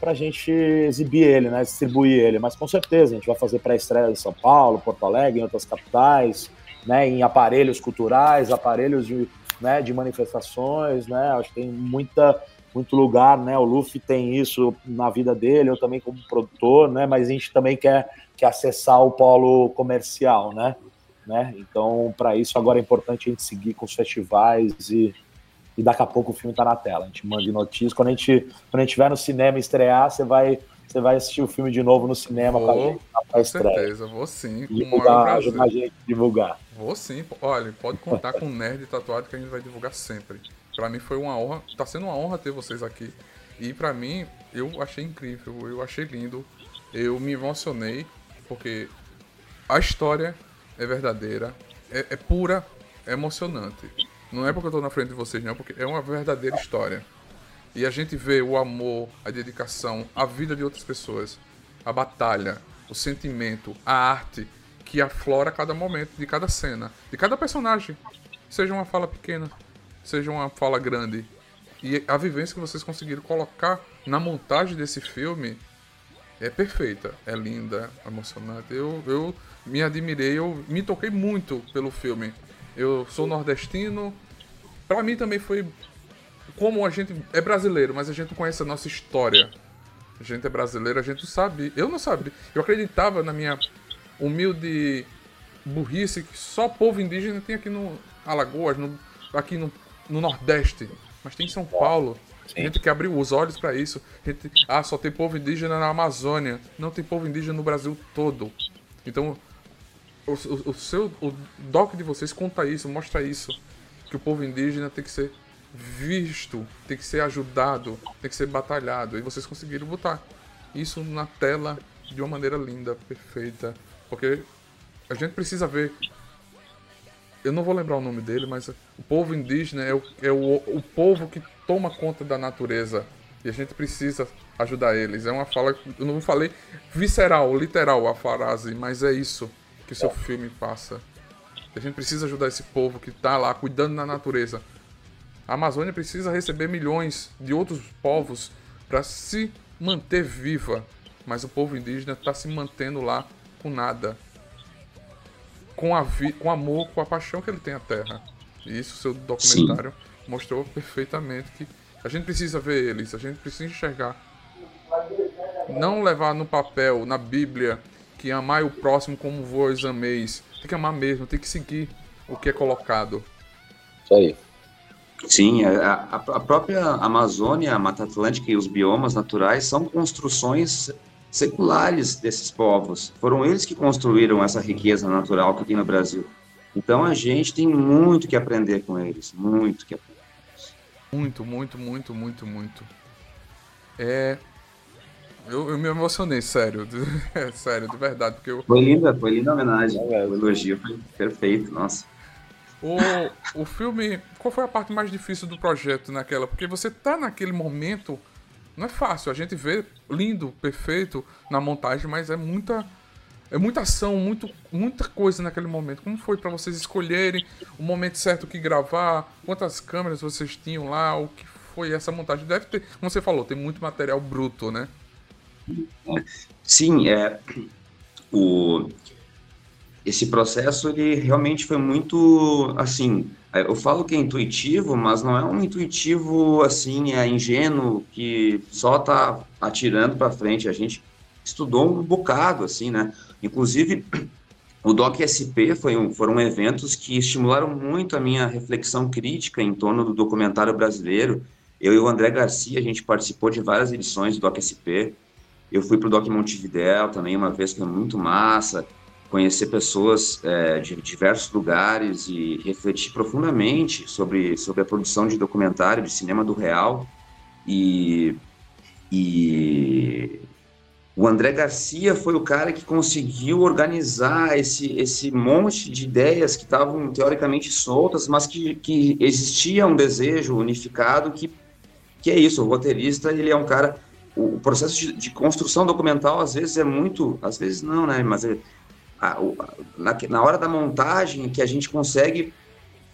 para a gente exibir ele, né, distribuir ele. Mas com certeza a gente vai fazer pré-estreia em São Paulo, Porto Alegre, em outras capitais, né, em aparelhos culturais, aparelhos de, né, de manifestações, né, acho que tem muita... muito lugar, né? O Luffy tem isso na vida dele, eu também como produtor, né? Mas a gente também quer, quer acessar o polo comercial, né? né? Então, para isso, agora é importante a gente seguir com os festivais e, e daqui a pouco o filme tá na tela. A gente manda notícias. Quando a gente estiver no cinema estrear, você vai, você vai assistir o filme de novo no cinema com a gente. Com certeza, vou sim. Divulgar, ajudar a gente a divulgar. Vou sim. Olha, pode contar com o Nerd Tatuado, que a gente vai divulgar sempre. Pra mim foi uma honra, tá sendo uma honra ter vocês aqui. E pra mim, eu achei incrível, eu achei lindo, eu me emocionei, porque a história é verdadeira, é, é pura, é emocionante. Não é porque eu tô na frente de vocês, não, porque é uma verdadeira história. E a gente vê o amor, a dedicação, a vida de outras pessoas, a batalha, o sentimento, a arte que aflora a cada momento, de cada cena, de cada personagem, seja uma fala pequena, seja uma fala grande. E a vivência que vocês conseguiram colocar na montagem desse filme é perfeita, é linda, emocionante. Eu, eu me admirei, eu me toquei muito pelo filme. Eu sou nordestino, pra mim também foi como a gente é brasileiro, mas a gente não conhece a nossa história. A gente é brasileiro, a gente não sabe. Eu não sabia, eu acreditava na minha humilde burrice que só povo indígena tem aqui no Alagoas, no, aqui no No Nordeste, mas tem em São Paulo. Sim. A gente que abriu os olhos pra isso. Gente... Ah, só tem povo indígena na Amazônia. Não tem povo indígena no Brasil todo. Então, o, o, o, seu, o doc de vocês conta isso, mostra isso. Que o povo indígena tem que ser visto, tem que ser ajudado, tem que ser batalhado. E vocês conseguiram botar isso na tela de uma maneira linda, perfeita. Porque a gente precisa ver... Eu não vou lembrar o nome dele, mas o povo indígena é o, é o, o povo que toma conta da natureza. E a gente precisa ajudar eles. É uma fala, eu não falei visceral, literal a frase, mas é isso que o seu filme passa. A gente precisa ajudar esse povo que tá lá cuidando da natureza. A Amazônia precisa receber milhões de outros povos para se manter viva. Mas o povo indígena está se mantendo lá com nada. Com, a vi com amor, com a paixão que ele tem à terra. E isso o seu documentário Sim. mostrou perfeitamente que a gente precisa ver eles, a gente precisa enxergar. Não levar no papel, na Bíblia, que amai o próximo como vós ameis. Tem que amar mesmo, tem que seguir o que é colocado. Isso aí. Sim, a, a, a própria Amazônia, a Mata Atlântica e os biomas naturais são construções seculares desses povos. Foram eles que construíram essa riqueza natural que tem no Brasil. Então a gente tem muito que aprender com eles, muito que aprender. Muito, muito, muito, muito, muito. É... Eu, eu me emocionei, sério. É, sério, de verdade. Porque eu... Foi linda, foi linda a homenagem. O elogio foi perfeito, nossa. O, o filme... Qual foi a parte mais difícil do projeto naquela? Porque você tá naquele momento... Não é fácil. A gente vê lindo, perfeito na montagem, mas é muita... É muita ação, muito, muita coisa naquele momento. Como foi para vocês escolherem o momento certo que gravar? Quantas câmeras vocês tinham lá? O que foi essa montagem? Deve ter... Como você falou, tem muito material bruto, né? Sim, é... O... Esse processo, ele realmente foi muito, assim, eu falo que é intuitivo, mas não é um intuitivo, assim, é ingênuo, que só tá atirando para frente. A gente estudou um bocado, assim, né? Inclusive, o D O C S P foi um, foram eventos que estimularam muito a minha reflexão crítica em torno do documentário brasileiro. Eu e o André Garcia, a gente participou de várias edições do D O C S P. Eu fui pro D O C Montevidéu também, uma vez que é muito massa. Conhecer pessoas é, de diversos lugares e refletir profundamente sobre, sobre a produção de documentário de cinema do real. E, e o André Garcia foi o cara que conseguiu organizar esse, esse monte de ideias que estavam teoricamente soltas, mas que, que existia um desejo unificado que, que é isso, o roteirista, ele é um cara... O processo de, de construção documental, às vezes, é muito... Às vezes não, né? Mas... É, Na, na hora da montagem que a gente consegue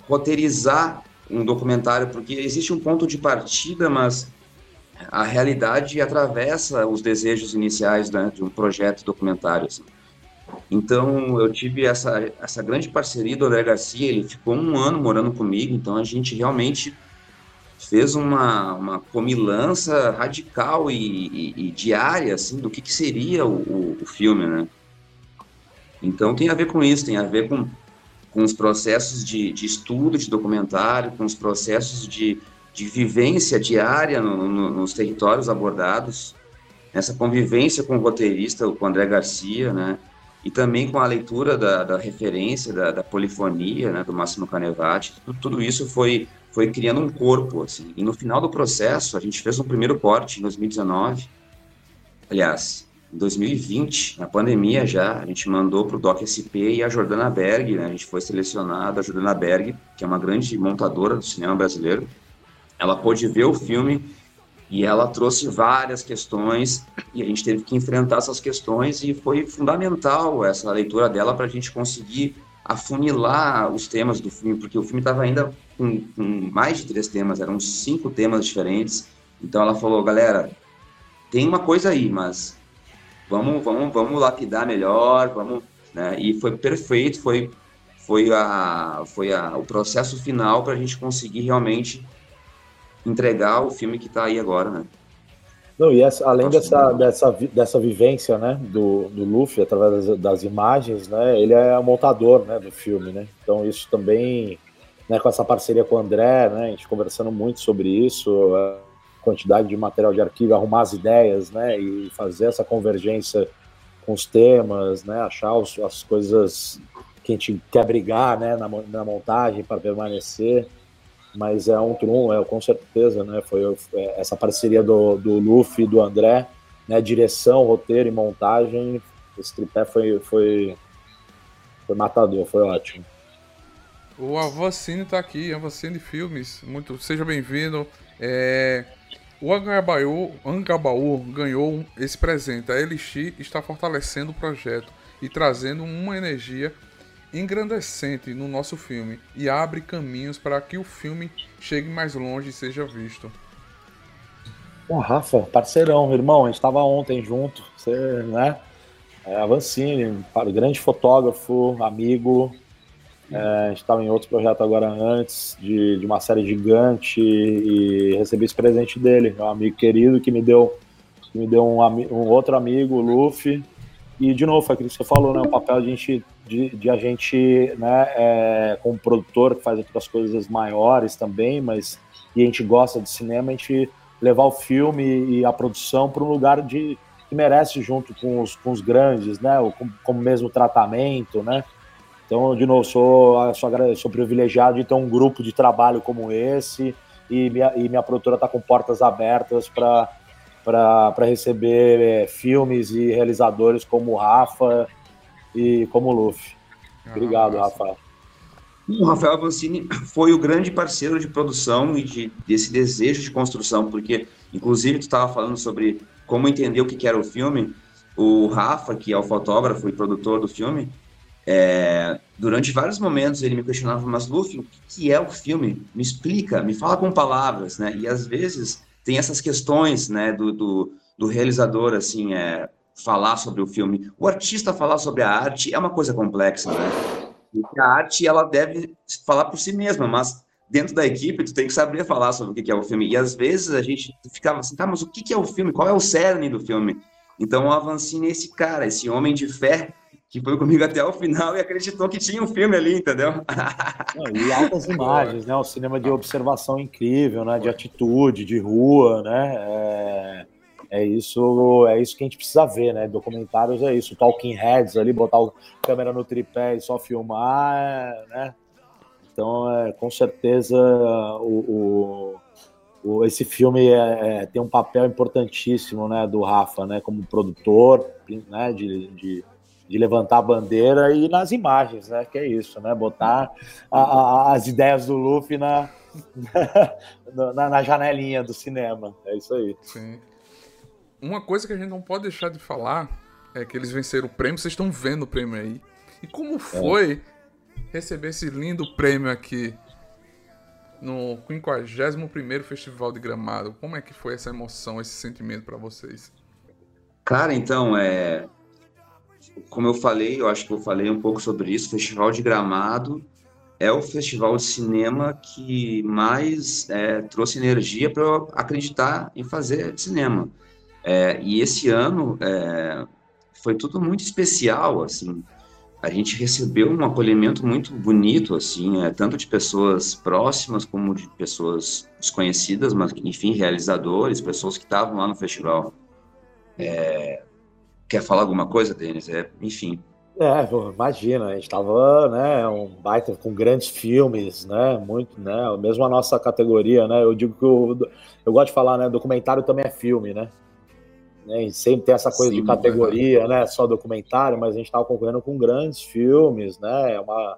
roteirizar um documentário, porque existe um ponto de partida, mas a realidade atravessa os desejos iniciais, né, de um projeto documentário. Assim. Então, eu tive essa, essa grande parceria do André Garcia, ele ficou um ano morando comigo, então a gente realmente fez uma, uma comilança radical e, e, e diária, assim, do que, que seria o, o, o filme, né? Então tem a ver com isso, tem a ver com, com os processos de, de estudo de documentário, com os processos de, de vivência diária no, no, nos territórios abordados, essa convivência com o roteirista, com o André Garcia, né? E também com a leitura da, da referência, da, da polifonia, né? Do Máximo Canevati. Tudo, tudo isso foi, foi criando um corpo, assim. E no final do processo, a gente fez um primeiro corte em dois mil e dezenove, aliás... Em dois mil e vinte, na pandemia já, a gente mandou para o D O C S P e a Jordana Berg, né? A gente foi selecionada, a Jordana Berg, que é uma grande montadora do cinema brasileiro, ela pôde ver o filme e ela trouxe várias questões e a gente teve que enfrentar essas questões e foi fundamental essa leitura dela para a gente conseguir afunilar os temas do filme, porque o filme estava ainda com, com mais de três temas, eram cinco temas diferentes, então ela falou, galera, tem uma coisa aí, mas... Vamos, vamos, vamos lapidar melhor, vamos, né? E foi perfeito, foi, foi, a, foi a, o processo final para a gente conseguir realmente entregar o filme que está aí agora, né? Não, e essa, além dessa, dessa, dessa vivência, né, do, do Luffy, através das, das imagens, né, ele é o montador, né, do filme, né? Então isso também, né, com essa parceria com o André, né, a gente conversando muito sobre isso... É... quantidade de material de arquivo, arrumar as ideias, né, e fazer essa convergência com os temas, né, achar os, as coisas que a gente quer brigar, né, na, na montagem para permanecer. mas é um trum, é, com certeza, né? Foi essa parceria do, do Luffy e do André, né? Direção, roteiro e montagem. Esse tripé foi, foi, foi matador, foi ótimo. O Avancini tá aqui, Avancini Filmes, muito, seja bem-vindo. É, o Anhangabaú, Anhangabaú ganhou esse presente. A Elixir está fortalecendo o projeto e trazendo uma energia engrandecente no nosso filme e abre caminhos para que o filme chegue mais longe e seja visto. Bom, Rafa, parceirão, irmão, a gente estava ontem junto, você, né? É, Avancini, grande fotógrafo, amigo. É, a gente estava em outro projeto agora antes, de, de uma série gigante, e recebi esse presente dele, um amigo querido que me deu, que me deu um, um outro amigo, o Luffy, e de novo, foi aquilo que você falou, né, o papel de a gente, de, de a gente né, é, como produtor que faz outras coisas maiores também, mas e a gente gosta de cinema, a gente levar o filme e a produção para um lugar de, que merece junto com os, com os grandes, né, como com o mesmo tratamento, né. Então, de novo, sou, sou, sou privilegiado de ter um grupo de trabalho como esse e minha, e minha produtora está com portas abertas para receber é, filmes e realizadores como o Rafa e como o Luffy. Obrigado, ah, Rafa. O Rafael Avancini foi o grande parceiro de produção e de, desse desejo de construção, porque, inclusive, tu estava falando sobre como entender o que era o filme. O Rafa, que é o fotógrafo e produtor do filme, É, durante vários momentos ele me questionava, mas Luffy, o que é o filme? Me explica, me fala com palavras, né? E às vezes tem essas questões, né, do, do, do realizador, assim, é, falar sobre o filme. O artista falar sobre a arte é uma coisa complexa, né? Porque a arte, ela deve falar por si mesma, mas dentro da equipe tu tem que saber falar sobre o que é o filme. E às vezes a gente ficava assim, tá, mas o que é o filme? Qual é o cerne do filme? Então o Avancini é esse cara, esse homem de fé, que foi comigo até o final e acreditou que tinha um filme ali, entendeu? Não, e altas imagens, né? O cinema de observação incrível, né? De atitude, de rua, né? É, é, isso, é isso que a gente precisa ver, né? Documentários é isso, talking heads ali, botar a câmera no tripé e só filmar, né? Então, é, com certeza, o, o, o, esse filme é, é, tem um papel importantíssimo, né? Do Rafa, né? Como produtor, né? De... de de levantar a bandeira e nas imagens, né? Que é isso, né? Botar a, a, as ideias do Luffy na, na, na janelinha do cinema. É isso aí. Sim. Uma coisa que a gente não pode deixar de falar é que eles venceram o prêmio. Vocês estão vendo o prêmio aí. E como foi é. receber esse lindo prêmio aqui no quinquagésimo primeiro Festival de Gramado? Como é que foi essa emoção, esse sentimento para vocês? Cara, então, é... como eu falei, eu acho que eu falei um pouco sobre isso, o Festival de Gramado é o festival de cinema que mais é, trouxe energia para eu acreditar em fazer cinema. É, e esse ano é, foi tudo muito especial, assim. A gente recebeu um acolhimento muito bonito, assim, é, tanto de pessoas próximas como de pessoas desconhecidas, mas, enfim, realizadores, pessoas que estavam lá no festival. É... Quer falar alguma coisa, Denis? É, enfim. É, imagina, a gente estava, né, um baita com grandes filmes, né, muito, né, mesmo a nossa categoria, né, eu digo que eu, eu gosto de falar, né, documentário também é filme, né, né e sempre tem essa coisa Sim, de categoria, né, só documentário, mas a gente estava concorrendo com grandes filmes, né, uma,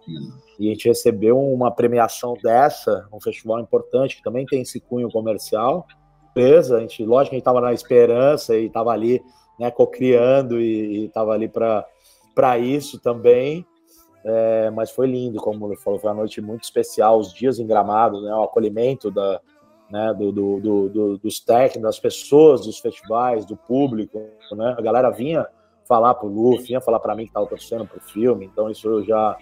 e a gente recebeu uma premiação dessa, um festival importante que também tem esse cunho comercial, beleza, a gente, lógico que a gente estava na esperança e estava ali, né, co-criando e estava ali para isso também, é, mas foi lindo, como ele falou, foi uma noite muito especial, os dias em Gramado, né, o acolhimento da, né, do, do, do, do, dos técnicos, das pessoas, dos festivais, do público, né, a galera vinha falar para o Luffy, vinha falar para mim que estava torcendo para o filme, então isso já,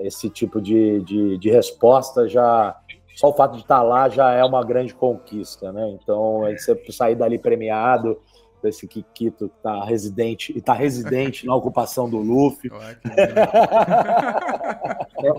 esse tipo de, de, de resposta já, só o fato de estar lá já é uma grande conquista, né, então a gente sempre sair dali premiado, esse Kikito que tá residente e tá residente na ocupação do Luffy. Ué, é,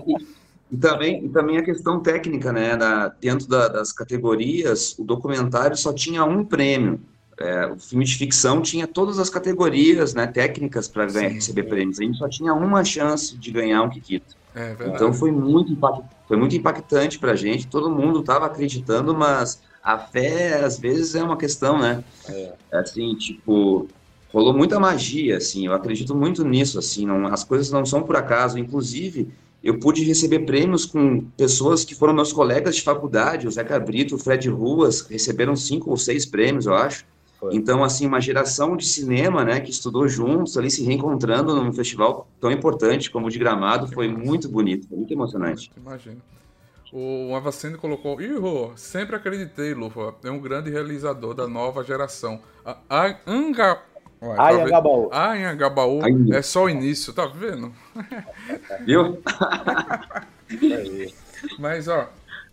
e, também, e também a questão técnica, né? Da, dentro da, das categorias, o documentário só tinha um prêmio. É, o filme de ficção tinha todas as categorias, né, técnicas para receber prêmios. A gente só tinha uma chance de ganhar um Kikito. É, então foi muito, impact, foi muito impactante para a gente. Todo mundo estava acreditando, mas a fé às vezes é uma questão, né? É. Assim, tipo, rolou muita magia, assim. Eu acredito muito nisso, assim. Não, as coisas não são por acaso. Inclusive, eu pude receber prêmios com pessoas que foram meus colegas de faculdade. O Zé Cabrito, o Fred Ruas receberam cinco ou seis prêmios, eu acho. Então, assim, uma geração de cinema, né, que estudou juntos, ali se reencontrando num festival tão importante como o de Gramado, foi muito bonito, foi muito emocionante. Imagina. O Avancini colocou: "Iho, sempre acreditei, Lufa, é um grande realizador da nova geração. A, a Anga... Ué, tá Anhangabaú. Anhangabaú é só o início, tá vendo?" Viu? Mas, ó,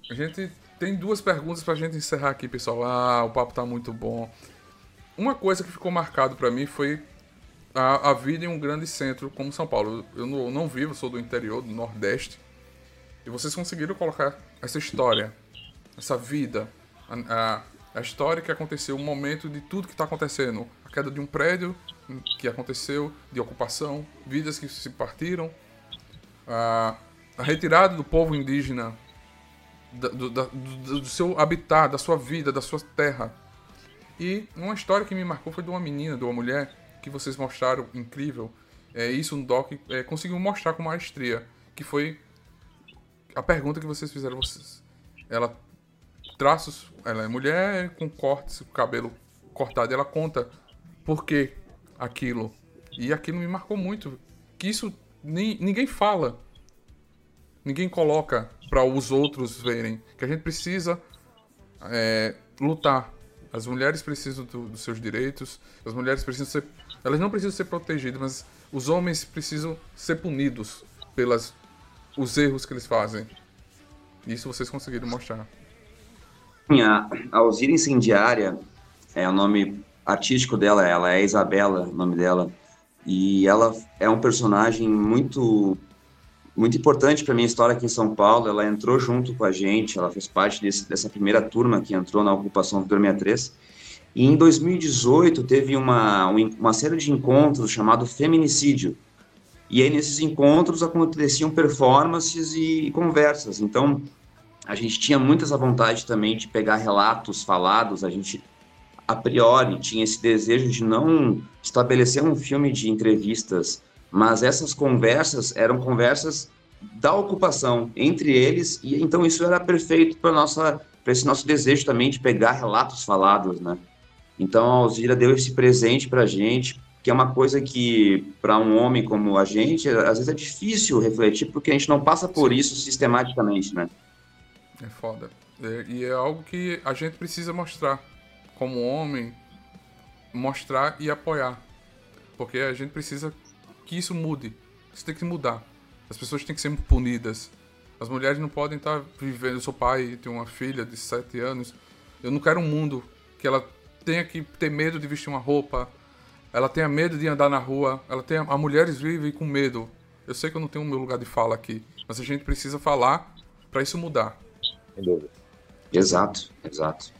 a gente tem duas perguntas pra gente encerrar aqui, pessoal. Ah, o papo tá muito bom. Uma coisa que ficou marcado para mim foi a, a vida em um grande centro como São Paulo. Eu não, não vivo, sou do interior, do Nordeste. E vocês conseguiram colocar essa história, essa vida, a, a, a história que aconteceu, o momento de tudo que está acontecendo. A queda de um prédio que aconteceu, de ocupação, vidas que se partiram, a, a retirada do povo indígena, da, do, da, do, do seu habitat, da sua vida, da sua terra. E uma história que me marcou foi de uma menina, de uma mulher, que vocês mostraram, incrível. É, isso um doc é, conseguiu mostrar com maestria, que foi a pergunta que vocês fizeram. Vocês, ela, traços, ela é mulher com cortes, cabelo cortado, e ela conta por que aquilo. E aquilo me marcou muito, que isso ni, ninguém fala, ninguém coloca para os outros verem, que a gente precisa é, lutar. As mulheres precisam do, dos seus direitos, as mulheres precisam ser... Elas não precisam ser protegidas, mas os homens precisam ser punidos pelos erros que eles fazem. Isso vocês conseguiram mostrar. A, a Alzira Incendiária, é o nome artístico dela, ela é Isabela, o nome dela. E ela é um personagem muito, muito importante para a minha história aqui em São Paulo. Ela entrou junto com a gente, ela fez parte desse, dessa primeira turma que entrou na ocupação do Dormitório treze. E em dois mil e dezoito teve uma, uma série de encontros chamado Feminicídio. E aí nesses encontros aconteciam performances e conversas. Então a gente tinha muito essa vontade também de pegar relatos falados. A gente, a priori, tinha esse desejo de não estabelecer um filme de entrevistas, mas essas conversas eram conversas da ocupação entre eles, e então isso era perfeito para nossa, para esse nosso desejo também de pegar relatos falados, né? Então a Alzira deu esse presente para a gente, que é uma coisa que para um homem como a gente às vezes é difícil refletir, porque a gente não passa por isso sistematicamente, né? É foda, é, e é algo que a gente precisa mostrar como homem, mostrar e apoiar, porque a gente precisa que isso mude. Isso tem que mudar. As pessoas têm que ser punidas. As mulheres não podem estar vivendo... Eu sou pai, tenho uma filha de sete anos. Eu não quero um mundo que ela tenha que ter medo de vestir uma roupa, ela tenha medo de andar na rua, ela tenha... As mulheres vivem com medo. Eu sei que eu não tenho o meu lugar de fala aqui, mas a gente precisa falar para isso mudar. Sem dúvida. Exato, exato.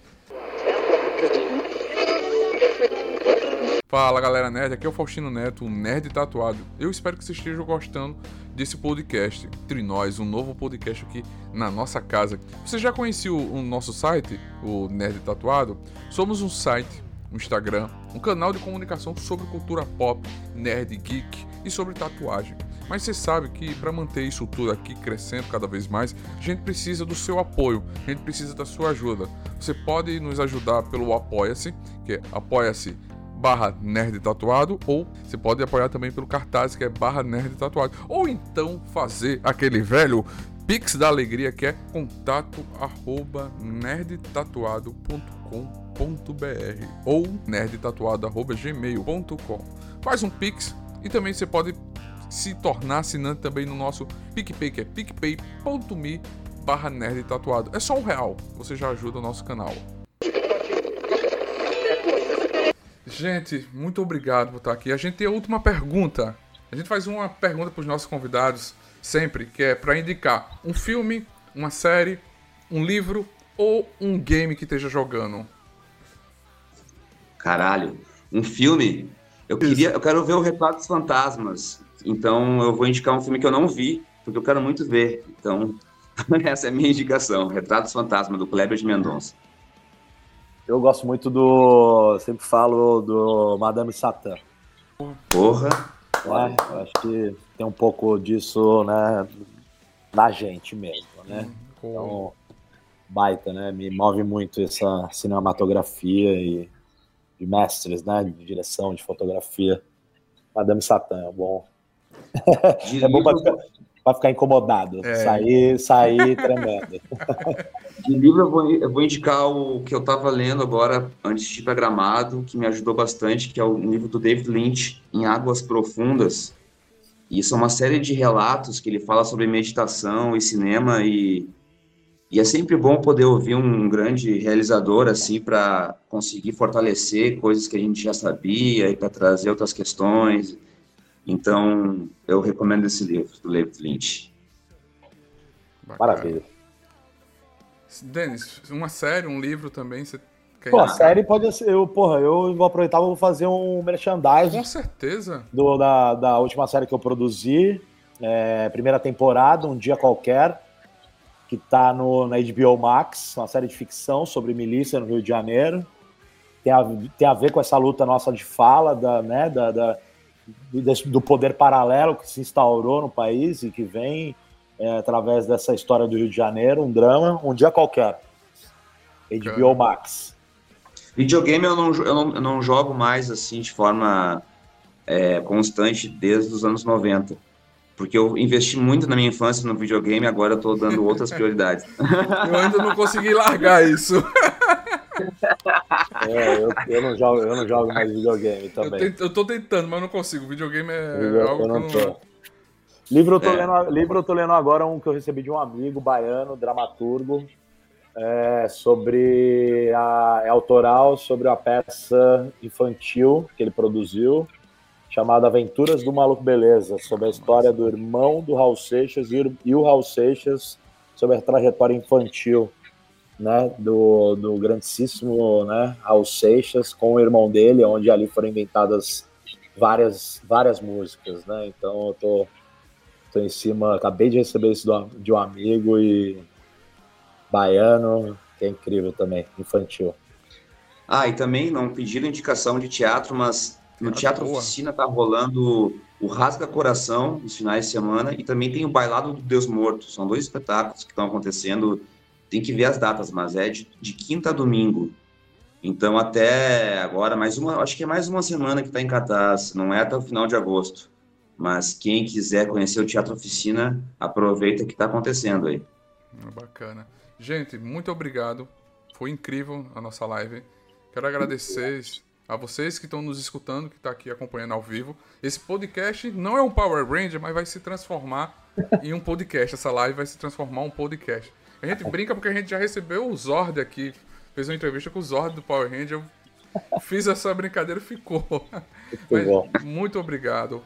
Fala galera nerd, aqui é o Faustino Neto, o Nerd Tatuado. Eu espero que vocês estejam gostando desse podcast entre nós, um novo podcast aqui na nossa casa. Você já conhecia o, o nosso site, o Nerd Tatuado? Somos um site, um Instagram, um canal de comunicação sobre cultura pop, nerd, geek e sobre tatuagem. Mas você sabe que para manter isso tudo aqui crescendo cada vez mais, a gente precisa do seu apoio, a gente precisa da sua ajuda. Você pode nos ajudar pelo Apoia-se, que é apoia-se barra Nerd Tatuado, ou você pode apoiar também pelo cartaz, que é barra Nerd Tatuado, ou então fazer aquele velho Pix da Alegria, que é contato arroba nerdtatuado ponto com ponto br ou nerdtatuado arroba gmail ponto com. Faz um Pix, e também você pode se tornar assinante também no nosso PicPay, que é picpay.me barra Nerd Tatuado. É só um real, você já ajuda o nosso canal. Gente, muito obrigado por estar aqui. A gente tem a última pergunta. A gente faz uma pergunta para os nossos convidados sempre, que é para indicar um filme, uma série, um livro ou um game que esteja jogando. Caralho. Um filme... Eu queria, eu quero ver o Retrato dos Fantasmas. Então eu vou indicar um filme que eu não vi, porque eu quero muito ver. Então essa é a minha indicação. Retrato dos Fantasmas, do Kleber de Mendonça. Eu gosto muito do... Sempre falo do Madame Satã. Porra! Ué, eu acho que tem um pouco disso, né? Da gente mesmo, né? Então, baita, né? Me move muito essa cinematografia e... de mestres, né? De direção, de fotografia. Madame Satã, é bom. De é bom livro... pra, ficar, pra ficar incomodado. É. Sair, sair tremendo. De livro, eu vou, eu vou indicar o que eu estava lendo agora, antes de ir para Gramado, que me ajudou bastante, que é o livro do David Lynch, Em Águas Profundas. E isso é uma série de relatos que ele fala sobre meditação e cinema, e... E é sempre bom poder ouvir um grande realizador, assim, para conseguir fortalecer coisas que a gente já sabia e para trazer outras questões. Então, eu recomendo esse livro, do David Lynch. Maravilha. Denis, uma série, um livro também? Você quer... Pô, a série pode ser... Eu, porra, eu vou aproveitar e vou fazer um merchandising. Com certeza. Do, da, da última série que eu produzi, é, primeira temporada, Um Dia Qualquer, que está na H B O Max, uma série de ficção sobre milícia no Rio de Janeiro. Tem a, tem a ver com essa luta nossa de fala, da, né, da, da, do poder paralelo que se instaurou no país e que vem é, através dessa história do Rio de Janeiro, um drama, Um Dia Qualquer. H B O Max. Videogame eu não, eu não, eu não jogo mais assim de forma é, constante desde os anos noventa. Porque eu investi muito na minha infância no videogame, agora eu tô dando outras prioridades. Eu ainda não consegui largar isso. É, eu, eu, não jogo, eu não jogo mais videogame também. Eu, tento, eu tô tentando, mas não consigo. Videogame é eu algo não que eu não... Tô. Livro, eu tô é. lendo, livro eu tô lendo agora, um que eu recebi de um amigo baiano, dramaturgo, é, sobre a, é autoral, sobre a peça infantil que ele produziu, chamada Aventuras do Maluco Beleza, sobre a história do irmão do Raul Seixas e o Raul Seixas, sobre a trajetória infantil, né, do, do grandíssimo, né, Raul Seixas com o irmão dele, onde ali foram inventadas várias, várias músicas, né? Então eu tô, tô em cima, acabei de receber isso do, de um amigo e baiano, que é incrível também, infantil. Ah, e também não pediram indicação de teatro, mas no Teatro Oficina tá rolando o Rasga Coração nos finais de semana e também tem o Bailado do Deus Morto. São dois espetáculos que estão acontecendo. Tem que ver as datas, mas é de, de quinta a domingo. Então até agora, mais uma, acho que é mais uma semana que tá em cartaz. Não é até o final de agosto. Mas quem quiser conhecer o Teatro Oficina, aproveita que tá acontecendo aí. Bacana. Gente, muito obrigado. Foi incrível a nossa live. Quero agradecer... a vocês que estão nos escutando, que estão tá aqui acompanhando ao vivo. Esse podcast não é um Power Ranger, mas vai se transformar em um podcast. Essa live vai se transformar em um podcast. A gente brinca porque a gente já recebeu o Zord aqui. Fez uma entrevista com o Zord do Power Ranger. Eu fiz essa brincadeira e ficou. Mas, muito obrigado.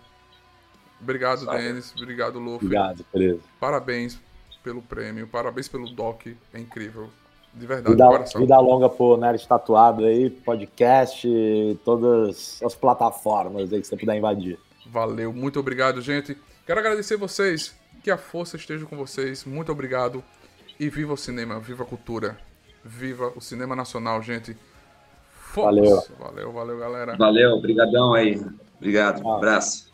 Obrigado, Sabe. Denis. Obrigado, Luffy. Obrigado, preso. Parabéns pelo prêmio. Parabéns pelo doc. É incrível. De verdade, vida, coração. Vida longa pro Nerd Tatuado aí, podcast, todas as plataformas aí que você puder invadir. Valeu, muito obrigado, gente. Quero agradecer vocês, que a força esteja com vocês, muito obrigado. E viva o cinema, viva a cultura, viva o cinema nacional, gente. Força. Valeu. Valeu, valeu, galera. Valeu, brigadão aí. Obrigado, ah. abraço.